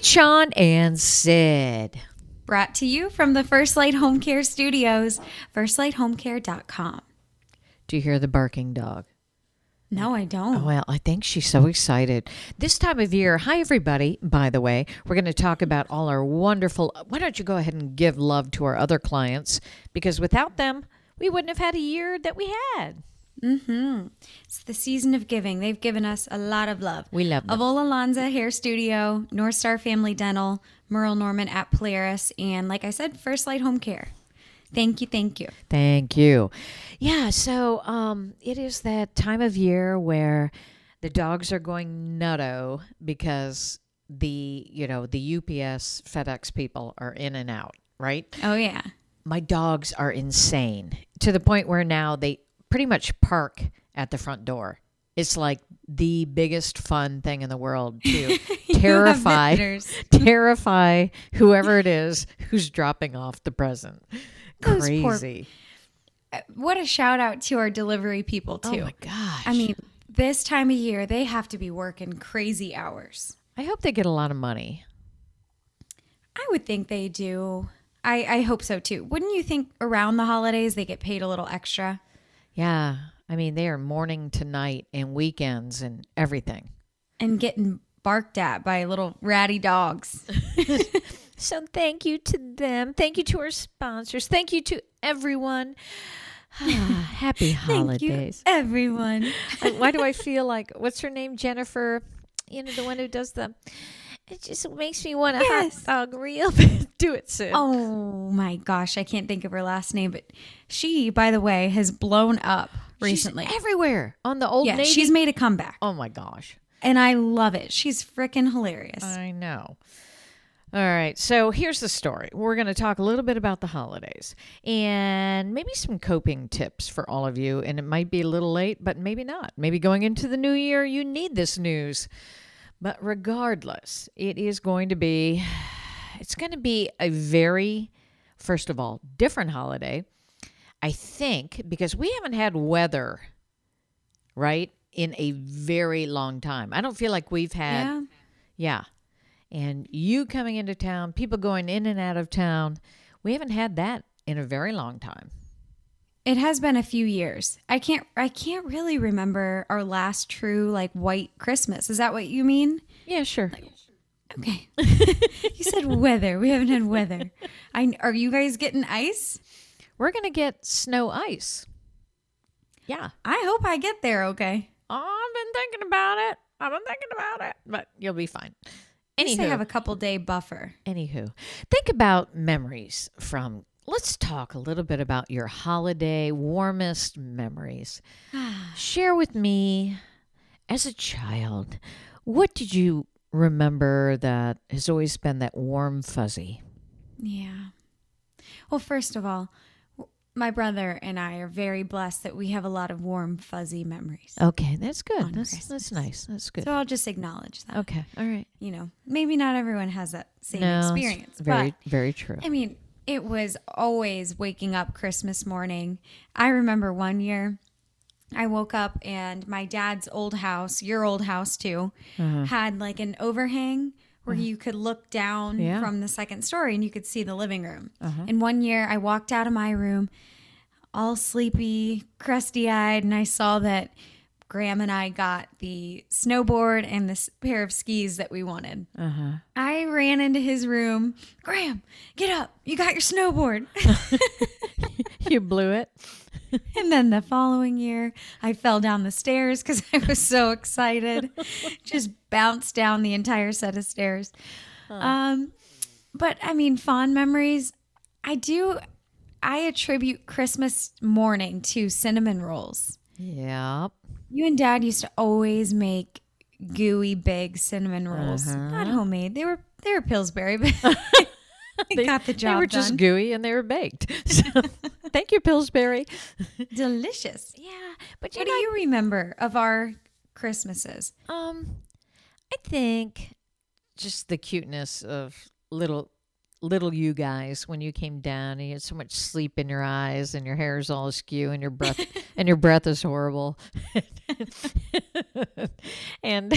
with Sean and Sid. Brought to you from the First Light Home Care Studios, firstlighthomecare.com. Do you hear the barking dog? No, I don't. Well, I think she's so excited. This time of year, hi everybody, by the way, we're going to talk about all our wonderful, why don't you go ahead and give love to our other clients? Because without them, we wouldn't have had a year that we had. Mm-hmm. It's the season of giving. They've given us a lot of love. We love them. Avola Lanza Hair Studio, North Star Family Dental, Merle Norman at Polaris, and like I said, First Light Home Care. Thank you, thank you. Thank you. Yeah, so it is that time of year where the dogs are going nutto because the UPS, FedEx people are in and out, right? Oh, yeah. My dogs are insane to the point where now they pretty much park at the front door. It's like the biggest fun thing in the world to terrify whoever it is who's dropping off the present. Crazy. What a shout out to our delivery people too. Oh my gosh. I mean, this time of year, they have to be working crazy hours. I hope they get a lot of money. I would think they do. I hope so too. Wouldn't you think around the holidays, they get paid a little extra? Yeah. I mean, they are morning to night and weekends and everything. And getting barked at by little ratty dogs. So thank you to them. Thank you to our sponsors. Thank you to everyone. Happy holidays. Thank you, everyone. Why do I feel like, what's her name? Jennifer, the one who does the, it just makes me want to hot dog real. Do it soon. Oh my gosh. I can't think of her last name, but she, by the way, has blown up recently. She's everywhere on the Old Navy. Yeah, she's made a comeback. Oh my gosh. And I love it. She's freaking hilarious. I know. All right, so here's the story. We're going to talk a little bit about the holidays and maybe some coping tips for all of you. And it might be a little late, but maybe not. Maybe going into the new year, you need this news. But regardless, it's going to be a very, first of all, different holiday, I think, because we haven't had weather, right, in a very long time. I don't feel like we've had, yeah. And you coming into town, people going in and out of town. We haven't had that in a very long time. It has been a few years. I can't really remember our last true like white Christmas. Is that what you mean? Yeah, sure. Like, okay. You said weather. We haven't had weather. Are you guys getting ice? We're going to get snow ice. Yeah. I hope I get there okay. Oh, I've been thinking about it, but you'll be fine. Anywho, I have a couple day buffer. Anywho, think about memories from, let's talk a little bit about your holiday warmest memories. Share with me, as a child, what did you remember that has always been that warm fuzzy? Yeah. Well, first of all, my brother and I are very blessed that we have a lot of warm, fuzzy memories. Okay, that's good. That's nice. That's good. So I'll just acknowledge that. Okay, all right. Maybe not everyone has that same experience. Very, but, very true. I mean, it was always waking up Christmas morning. I remember one year I woke up and my dad's old house, your old house too, had like an overhang where you could look down from the second story and you could see the living room. And one year I walked out of my room all sleepy, crusty-eyed, and I saw that Graham and I got the snowboard and this pair of skis that we wanted. I ran into his room. Graham, get up. You got your snowboard. You blew it. And then the following year, I fell down the stairs because I was so excited. Just bounced down the entire set of stairs. But, I mean, fond memories. I attribute Christmas morning to cinnamon rolls. Yeah. You and Dad used to always make gooey, big cinnamon rolls. Not homemade. They were Pillsbury, but they got the job done. They were just gooey and they were baked. So thank you, Pillsbury. Delicious. Yeah. But what do you remember of our Christmases? I think just the cuteness of little you guys when you came down and you had so much sleep in your eyes and your hair's all askew and your breath and your breath is horrible. and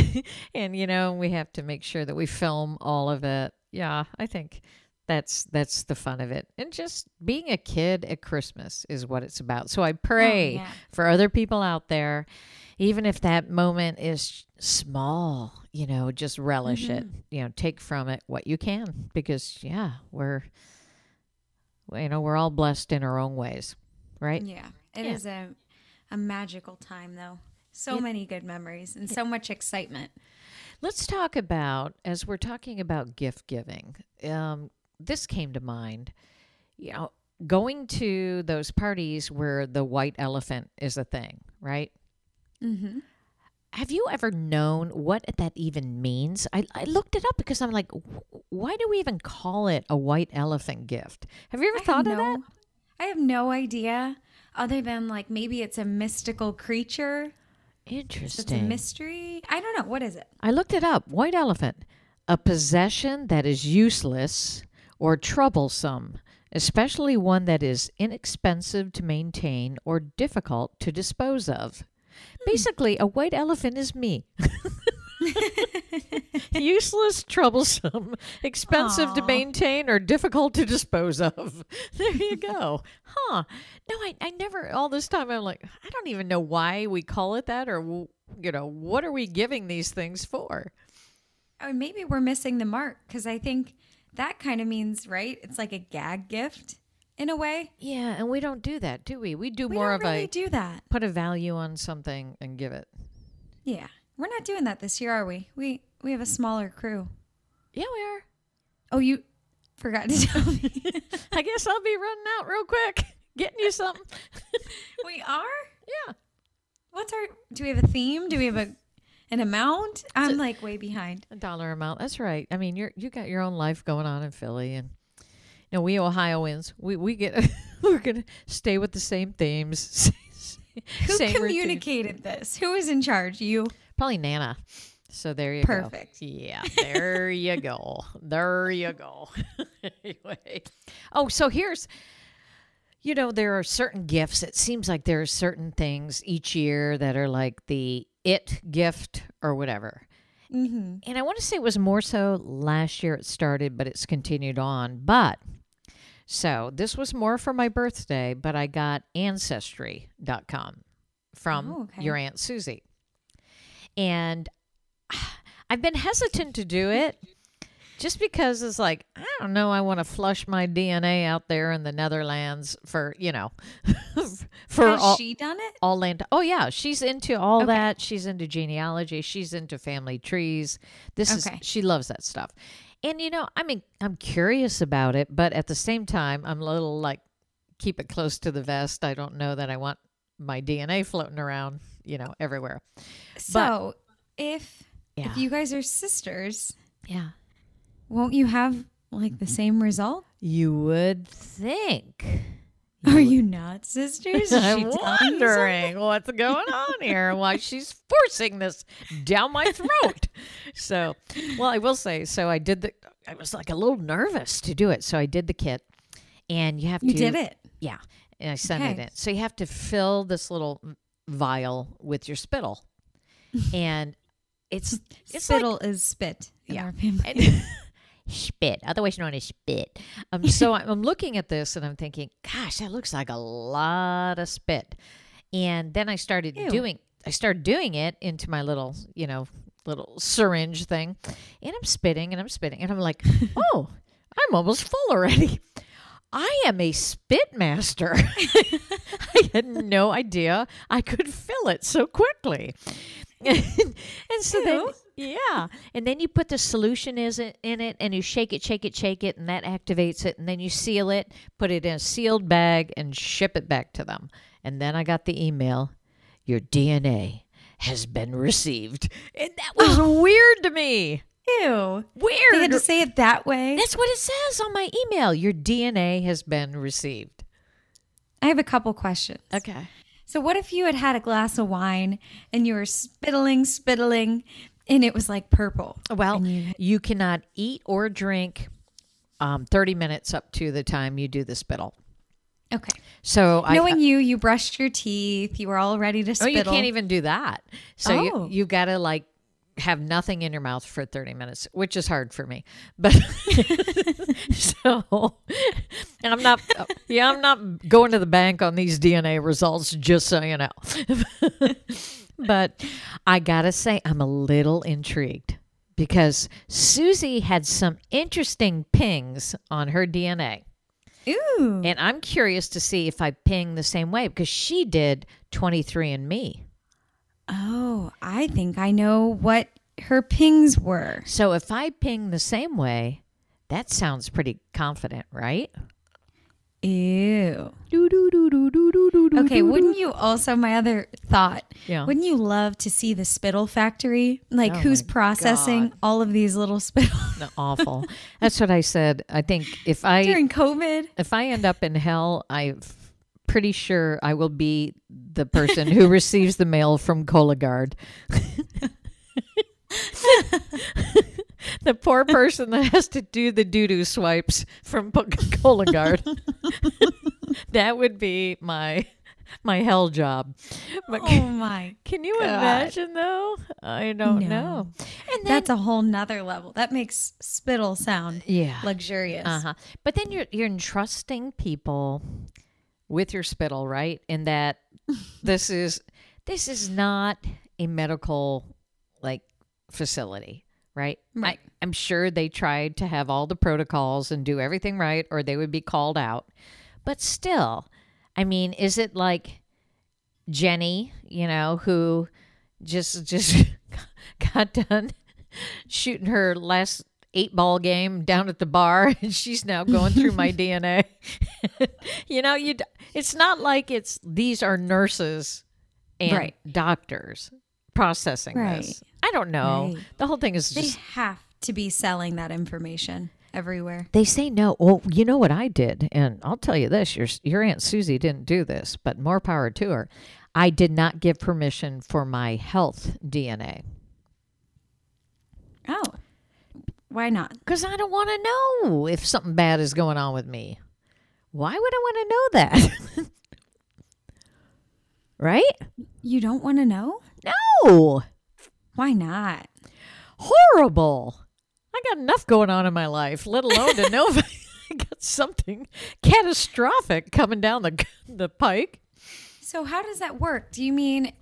you know, we have to make sure that we film all of it. Yeah, I think that's the fun of it. And just being a kid at Christmas is what it's about. So I pray for other people out there, even if that moment is small, you know, just relish it, you know, take from it what you can, because we're all blessed in our own ways. Right? Yeah. It is a magical time though. So many good memories and so much excitement. Let's talk about, as we're talking about gift giving, this came to mind, you know, going to those parties where the white elephant is a thing, right? Mm-hmm. Have you ever known what that even means? I looked it up because I'm like, why do we even call it a white elephant gift? Have you ever thought of that? I have no idea, other than like maybe it's a mystical creature. Interesting. It's a mystery. I don't know. What is it? I looked it up. White elephant. A possession that is useless or troublesome, especially one that is inexpensive to maintain or difficult to dispose of. Basically, a white elephant is me. Useless, troublesome, expensive to maintain, or difficult to dispose of. There you go. Huh. No, I never, all this time, I'm like, I don't even know why we call it that, or, you know, what are we giving these things for? Or maybe we're missing the mark, because I think that kind of means, right? It's like a gag gift in a way. Yeah, and we don't do that, do we? We do more of a... We don't really do that. Put a value on something and give it. Yeah. We're not doing that this year, are we? We have a smaller crew. Yeah, we are. Oh, you forgot to tell me. I guess I'll be running out real quick, getting you something. We are? Yeah. Do we have a theme? Do we have an amount? I'm like way behind. A dollar amount. That's right. I mean, you got your own life going on in Philly, and you know, we Ohioans, we get we're gonna stay with the same themes. Who communicated this? Who is in charge? You? Probably Nana. So there you go. Perfect. Yeah, there you go. There you go. Anyway. Oh, so here's, you know, there are certain gifts. It seems like there are certain things each year that are like the it gift or whatever. Mm-hmm. And I want to say it was more so last year it started, but it's continued on. But so this was more for my birthday, but I got ancestry.com from your Aunt Susie. And I've been hesitant to do it just because it's like, I don't know, I want to flush my DNA out there in the Netherlands for, you know, for Has all, she done it? All land. Oh, yeah. She's into all that. She's into genealogy. She's into family trees. This is, she loves that stuff. And, you know, I mean, I'm curious about it, but at the same time, I'm a little like, keep it close to the vest. I don't know that I want my DNA floating around, you know, everywhere. So but, if you guys are sisters, won't you have like the same result? You would think. Are you not sisters? I'm wondering what's going on here. Why she's forcing this down my throat. So, well, I will say, so I was like a little nervous to do it. So I did the kit, and you have to. You did it. Yeah. And I sent it in. So you have to fill this little vial with your spittle. And it's spittle like, is spit in our family. Spit. Otherwise known as spit. So I'm looking at this and I'm thinking, gosh, that looks like a lot of spit. And then I started doing it into my little syringe thing. And I'm spitting and I'm spitting. And I'm like, oh, I'm almost full already. I am a spit master. I had no idea I could fill it so quickly. And so then you put the solution in it and you shake it, and that activates it. And then you seal it, put it in a sealed bag and ship it back to them. And then I got the email, your DNA has been received. And that was weird to me. Ew. Weird. They had to say it that way. That's what it says on my email. Your DNA has been received. I have a couple questions. Okay. So what if you had a glass of wine and you were spittling and it was like purple? Well, you cannot eat or drink 30 minutes up to the time you do the spittle. Okay. So knowing you brushed your teeth, you were all ready to spittle. Oh, you can't even do that. So you got to like have nothing in your mouth for 30 minutes, which is hard for me. But so I'm not going to the bank on these DNA results, just so you know. But I got to say, I'm a little intrigued because Susie had some interesting pings on her DNA. Ooh. And I'm curious to see if I ping the same way because she did 23andMe. Oh, I think I know what her pings were. So if I ping the same way, that sounds pretty confident, right? Ew. Okay, wouldn't you also, my other thought, wouldn't you love to see the spittle factory? Like who's processing all of these little spittles? Awful. That's what I said. I think if I... During COVID. If I end up in hell, I'm pretty sure I will be the person who receives the mail from Cologuard. The poor person that has to do the doo-doo swipes from Cologuard. That would be my hell job. But can you imagine though? I don't know. And then, that's a whole nother level. That makes spittle sound luxurious. But then you're entrusting people with your spittle, right? And that this is not a medical like facility. Right. I'm sure they tried to have all the protocols and do everything right, or they would be called out. But still, I mean, is it like Jenny, who just got done shooting her last 8-ball game down at the bar, and she's now going through my DNA? It's not like these are nurses and doctors processing this. I don't know. Right. The whole thing is just... They have to be selling that information everywhere. They say no. Well, you know what I did? And I'll tell you this. Your Aunt Susie didn't do this, but more power to her. I did not give permission for my health DNA. Oh. Why not? Because I don't want to know if something bad is going on with me. Why would I want to know that? Right? You don't want to know? No. Why not? Horrible. I got enough going on in my life, let alone to know if I got something catastrophic coming down the pike. So how does that work? Do you mean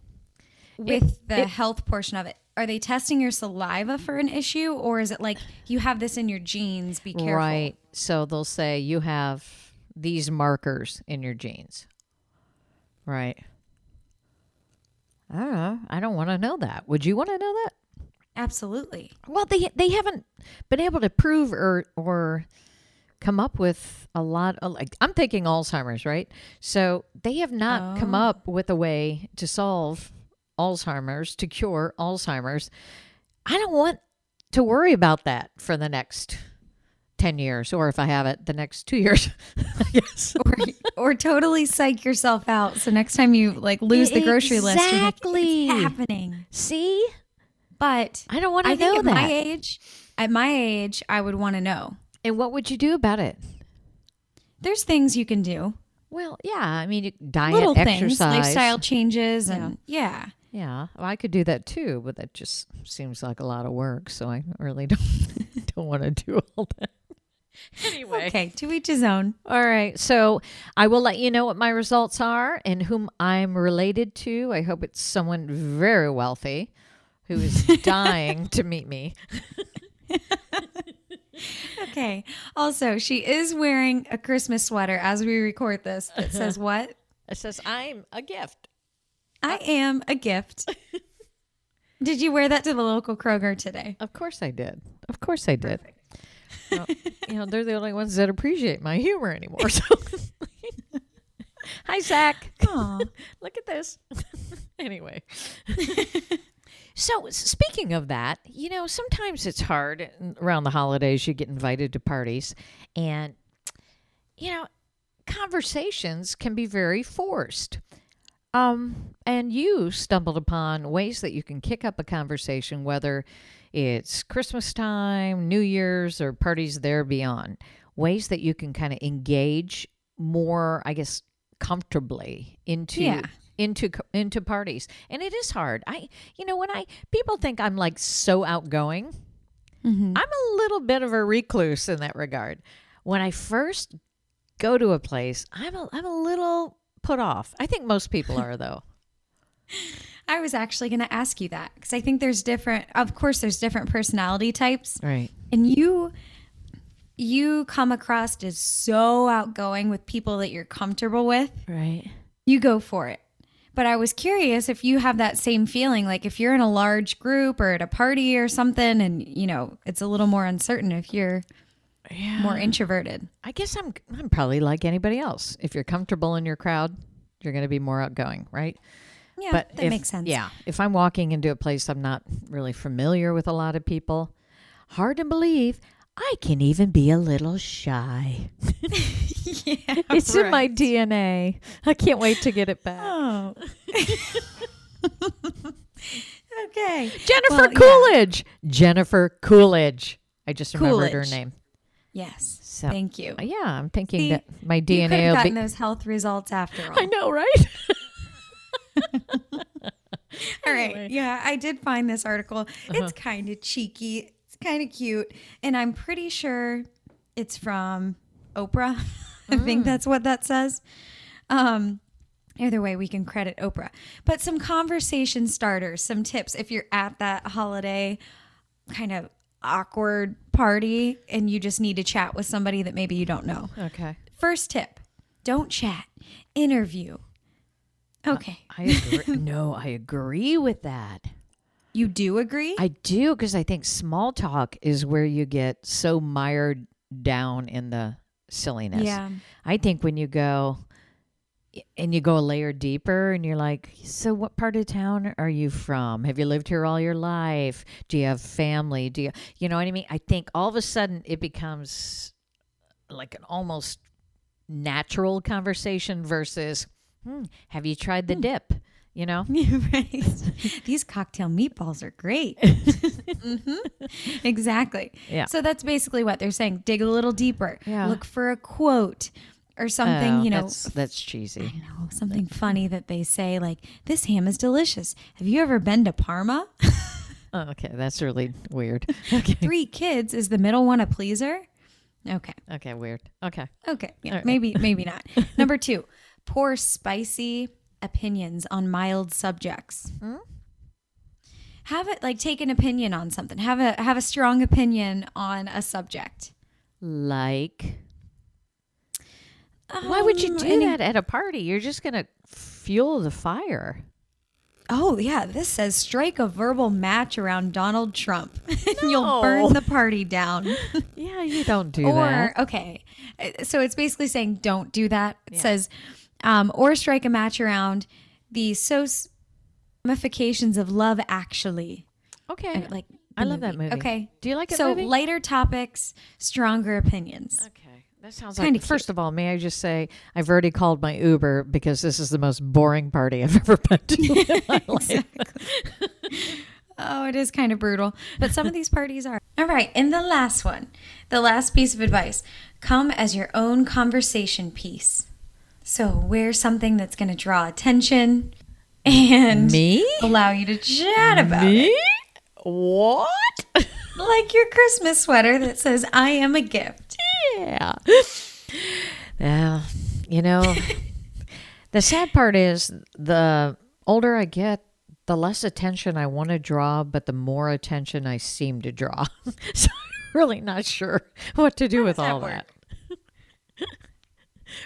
with the health portion of it? Are they testing your saliva for an issue, or is it like you have this in your genes, be careful? Right. So they'll say you have these markers in your genes. Right. I don't want to know that. Would you want to know that? Absolutely. Well, they haven't been able to prove or come up with a lot of, like, I'm thinking Alzheimer's, right? So they have not come up with a way to solve Alzheimer's, to cure Alzheimer's. I don't want to worry about that for the next 10 years, or if I have it, the next 2 years, I guess. or totally psych yourself out. So next time you lose the grocery list, you're like, it's happening. See? But I don't want to know that. At my age, I would want to know. And what would you do about it? There's things you can do. Well, yeah. I mean, diet, little exercise. Lifestyle changes. And yeah. Well, I could do that too, but that just seems like a lot of work. So I really don't want to do all that. Anyway. Okay, to each his own. All right. So I will let you know what my results are and whom I'm related to. I hope it's someone very wealthy who is dying to meet me. Okay. Also, she is wearing a Christmas sweater as we record this. It says what? It says, I'm a gift. I am a gift. Did you wear that to the local Kroger today? Of course I did. Perfect. Well, they're the only ones that appreciate my humor anymore. So. Hi, Zach. Aww. Look at this. Anyway. So speaking of that, sometimes it's hard around the holidays. You get invited to parties and, conversations can be very forced. And you stumbled upon ways that you can kick up a conversation, whether it's Christmas time, New Year's, or parties there beyond. Ways that you can kind of engage more, I guess, comfortably into parties. And it is hard. People think I'm like so outgoing. Mm-hmm. I'm a little bit of a recluse in that regard. When I first go to a place, I'm a little put off. I think most people are, though. I was actually going to ask you that, because I think there's different personality types. Right. And you come across as so outgoing with people that you're comfortable with. Right. You go for it. But I was curious if you have that same feeling, like if you're in a large group or at a party or something, and it's a little more uncertain if you're more introverted. I guess I'm probably like anybody else. If you're comfortable in your crowd, you're going to be more outgoing, right? Yeah, but that makes sense. Yeah. If I'm walking into a place I'm not really familiar with a lot of people, hard to believe I can even be a little shy. It's right in my DNA. I can't wait to get it back. Oh. Okay. Jennifer Coolidge. I just remembered her name. Yes. So, thank you. Yeah, I'm thinking that my DNA could have gotten those health results after all. I know, right? All right. Anyway. Yeah, I did find this article. It's kind of cheeky. It's kind of cute. And I'm pretty sure it's from Oprah. I think that's what that says. Either way, we can credit Oprah. But some conversation starters, some tips if you're at that holiday kind of awkward party and you just need to chat with somebody that maybe you don't know. Okay. First tip, don't chat, interview. Okay. I agree. No, I agree with that. You do agree? I do, because I think small talk is where you get so mired down in the silliness. Yeah. I think when you go a layer deeper and you're like, so what part of town are you from? Have you lived here all your life? Do you have family? Do you know what I mean? I think all of a sudden it becomes like an almost natural conversation versus... have you tried the dip? You know? Right. These cocktail meatballs are great. Mm-hmm. Exactly. Yeah. So that's basically what they're saying. Dig a little deeper. Yeah. Look for a quote or something, That's cheesy. I know, something funny that they say, like, this ham is delicious. Have you ever been to Parma? Oh, okay. That's really weird. Okay. 3 kids. Is the middle one a pleaser? Okay. Okay. Weird. Okay. Okay. Yeah, right. Maybe not. Number 2. Pour spicy opinions on mild subjects. Hmm? Have it take an opinion on something. Have a strong opinion on a subject. Like, why would you do that at a party? You're just gonna fuel the fire. Oh yeah, this says strike a verbal match around Donald Trump. No. You'll burn the party down. Yeah, you don't do that. Okay, so it's basically saying don't do that. It says. Or strike a match around the ramifications of Love Actually. Okay. I love that movie. Okay. Do you like that movie? So lighter topics, stronger opinions. Okay. That sounds kind of cute. First of all, may I just say, I've already called my Uber because this is the most boring party I've ever been to in my life. Oh, it is kind of brutal. But some of these parties are. All right. And the last one, the last piece of advice, come as your own conversation piece. So wear something that's going to draw attention and allow you to chat about it. What? Like your Christmas sweater that says, I am a gift. Yeah. Well, the sad part is the older I get, the less attention I want to draw, but the more attention I seem to draw. So I'm really not sure what to do with all that.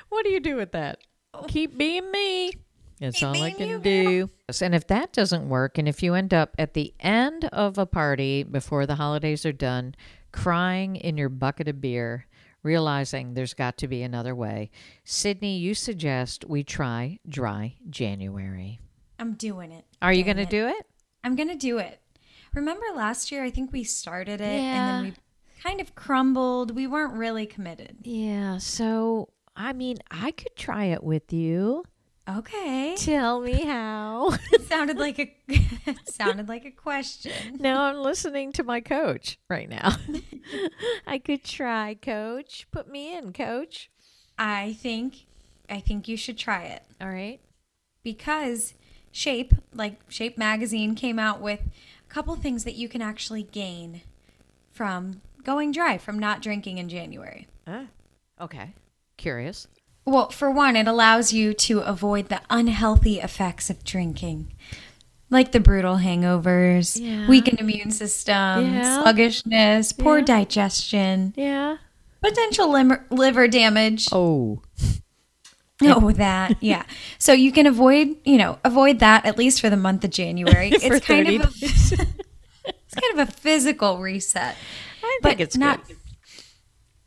What do you do with that? Keep being me. That's all I can do. And if that doesn't work, and if you end up at the end of a party before the holidays are done, crying in your bucket of beer, realizing there's got to be another way, Sydney, you suggest we try dry January. I'm doing it. Are you going to do it? I'm going to do it. Remember last year, I think we started it and then we kind of crumbled. We weren't really committed. Yeah, so... I mean, I could try it with you. Okay. Tell me how. Sounded like a question. No, I'm listening to my coach right now. I could try, coach. Put me in, coach. I think I think you should try it. All right. Because Shape, like Shape Magazine, came out with a couple things that you can actually gain from going dry, from not drinking in January. Okay. Curious. Well, for one, it allows you to avoid the unhealthy effects of drinking, like the brutal hangovers, weakened immune system, sluggishness, poor digestion, potential liver damage. So you can avoid, you know, avoid that at least for the month of January. It's kind of a, it's kind of a physical reset. I think it's not good.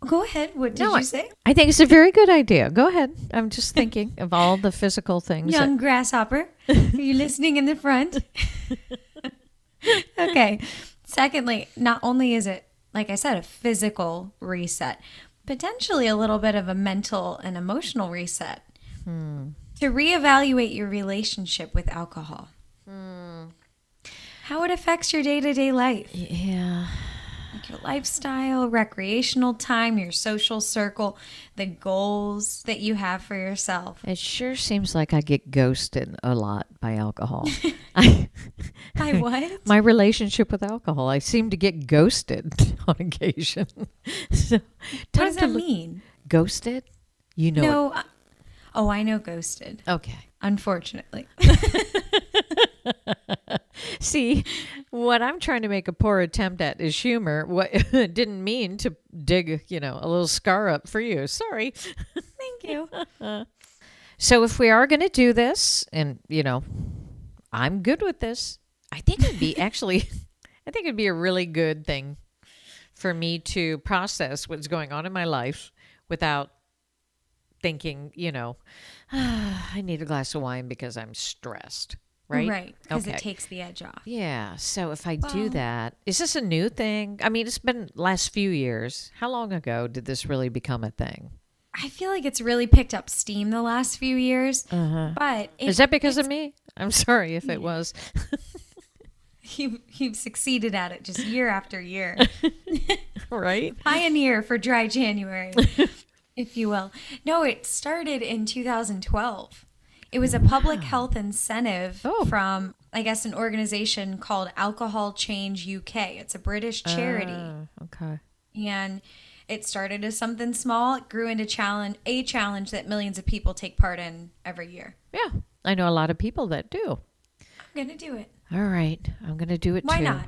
Go ahead. What did you say? I think it's a very good idea. Go ahead. I'm just thinking of all the physical things. Young grasshopper, are you listening in the front? Okay. Secondly, not only is it, like I said, a physical reset, potentially a little bit of a mental and emotional reset to reevaluate your relationship with alcohol. How it affects your day-to-day life. Yeah. Like your lifestyle, recreational time, your social circle, the goals that you have for yourself. It sure seems like I get ghosted a lot by alcohol. By what? My relationship with alcohol. I seem to get ghosted on occasion. So, what does that mean? Ghosted? You know. No. Oh, I know ghosted. Okay. Unfortunately. See, what I'm trying to make a poor attempt at is humor. What didn't mean to dig, you know, a little scar up for you. Sorry. Thank you. So if we are going to do this, and, you know, I'm good with this, I think it'd be actually, I think it'd be a really good thing for me to process what's going on in my life without thinking, you know, I need a glass of wine because I'm stressed. Right? Right. Because it takes the edge off. Yeah. So if I do that, is this a new thing? I mean, it's been last few years. How long ago did this really become a thing? I feel like it's really picked up steam the last few years. But is that because of me? I'm sorry if it was. You've succeeded at it just year after year. Right? Pioneer for Dry January, if you will. No, it started in 2012. It was a public health incentive from, I guess, an organization called Alcohol Change UK. It's a British charity. Okay. And it started as something small. It grew into a challenge that millions of people take part in every year. Yeah. I know a lot of people that do. I'm going to do it. All right. I'm going to do it too. Why not?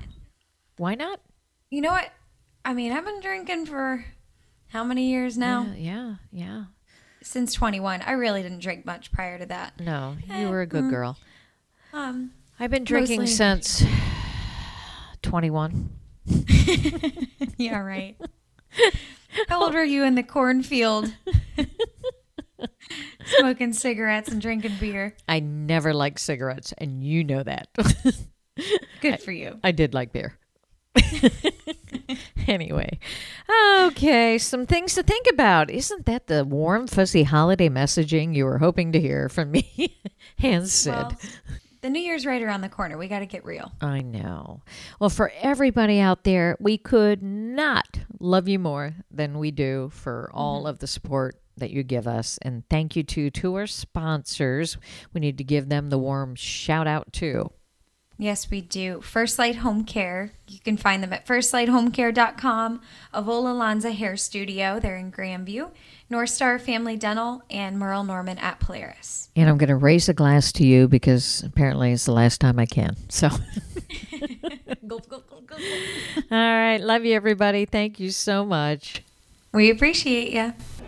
Why not? You know what? I mean, I've been drinking for how many years now? Yeah. Since 21. I really didn't drink much prior to that. No, you were a good girl. I've been drinking since 21. Yeah, right. How old were you in the cornfield? Smoking cigarettes and drinking beer. I never liked cigarettes, and you know that. Good for you. I did like beer. Anyway, okay, some things to think about. Isn't that the warm, fuzzy holiday messaging you were hoping to hear from me and Sid? Well, the New Year's right around the corner. We got to get real. I know. Well, for everybody out there, we could not love you more than we do for all of the support that you give us. And thank you to our sponsors. We need to give them the warm shout out too. Yes, we do. First Light Home Care. You can find them at firstlighthomecare.com, Avola Lanza Hair Studio. They're in Grandview, North Star Family Dental, and Merle Norman at Polaris. And I'm going to raise a glass to you because apparently it's the last time I can. So, go. All right. Love you, everybody. Thank you so much. We appreciate you.